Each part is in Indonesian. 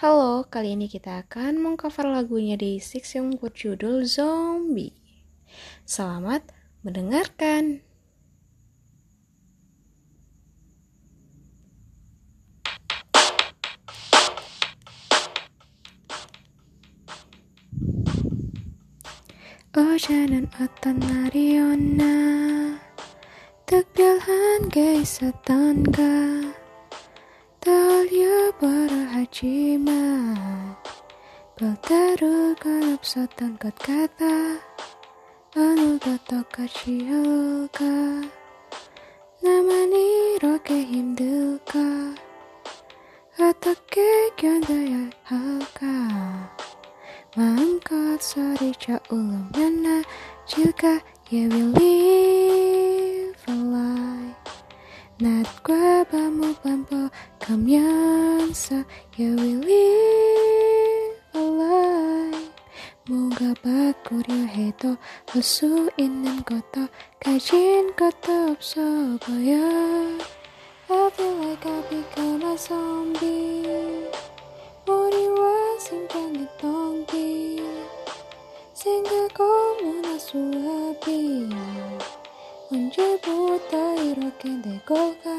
Halo, kali ini kita akan mengcover lagunya Day6 yang berjudul Zombie. Selamat mendengarkan. Oceanan otan mariona tegdalan gay satanga talya barahajima baltaru kalap satan katkata anugato kachiyoka namani roke himdilka hatake gyandaya halka Mangkat sarica ulam nana jika you will live a lie Nat guabamu pampo kamyansa you will live a lie Moga bakuryo heto lesu inan koto kajin koto sobaya I feel like I become a zombie Simpan ditongki Sehingga kau munasuabi Menjebuta iroken dekoka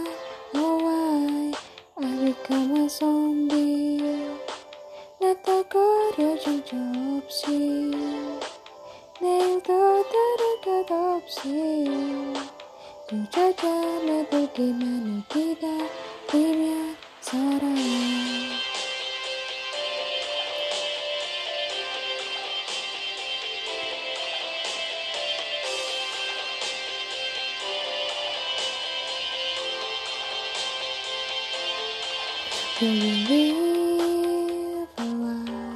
No way I become a zombie Nata koryo jangja opsi Neil totara kata opsi Tujaja netu gimana kita Dimya saraya You will live a lie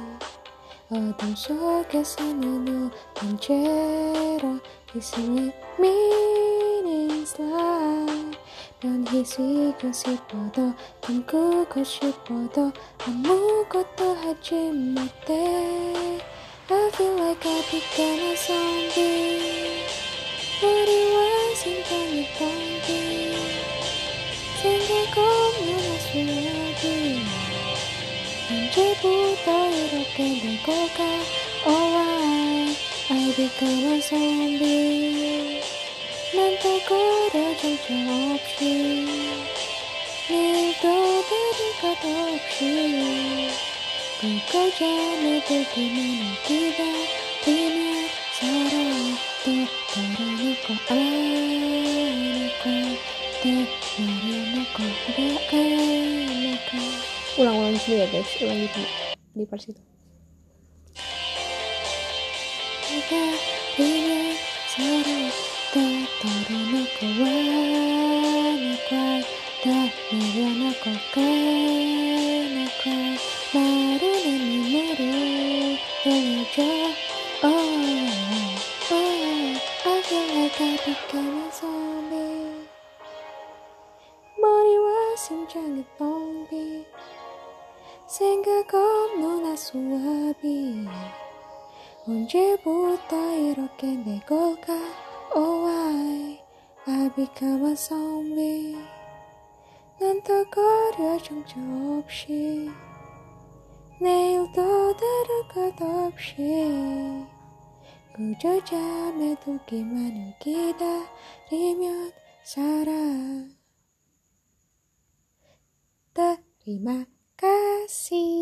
어둠 속에서 눈을 뜬 채로 His meanings lie 난 희생하고 싶어도 꿈꾸고 싶어도 아무것도 하지 못해 I feel like I become a zombie 머리와 생각이 텅빈 생각 없는 아쉬움 Menjebuta iroken dekoka Oh why I become a zombie Nanta koryo jangja opsi Nildo dari kata opsi Bekerja netu gimana kita Dimya sarang Tukarani ko aini ko Tukarani ko aini Ulang-ulang dulu ya guys, ulang di part itu. 생각 없는 아수아비 언제부터 이렇게 내고가 Oh why I become a zombie 난 더 거려 정처 없이 내일도 다를 것 없이 그저 잠에 들기만을 기다리면 살아 다리마 Terima kasih.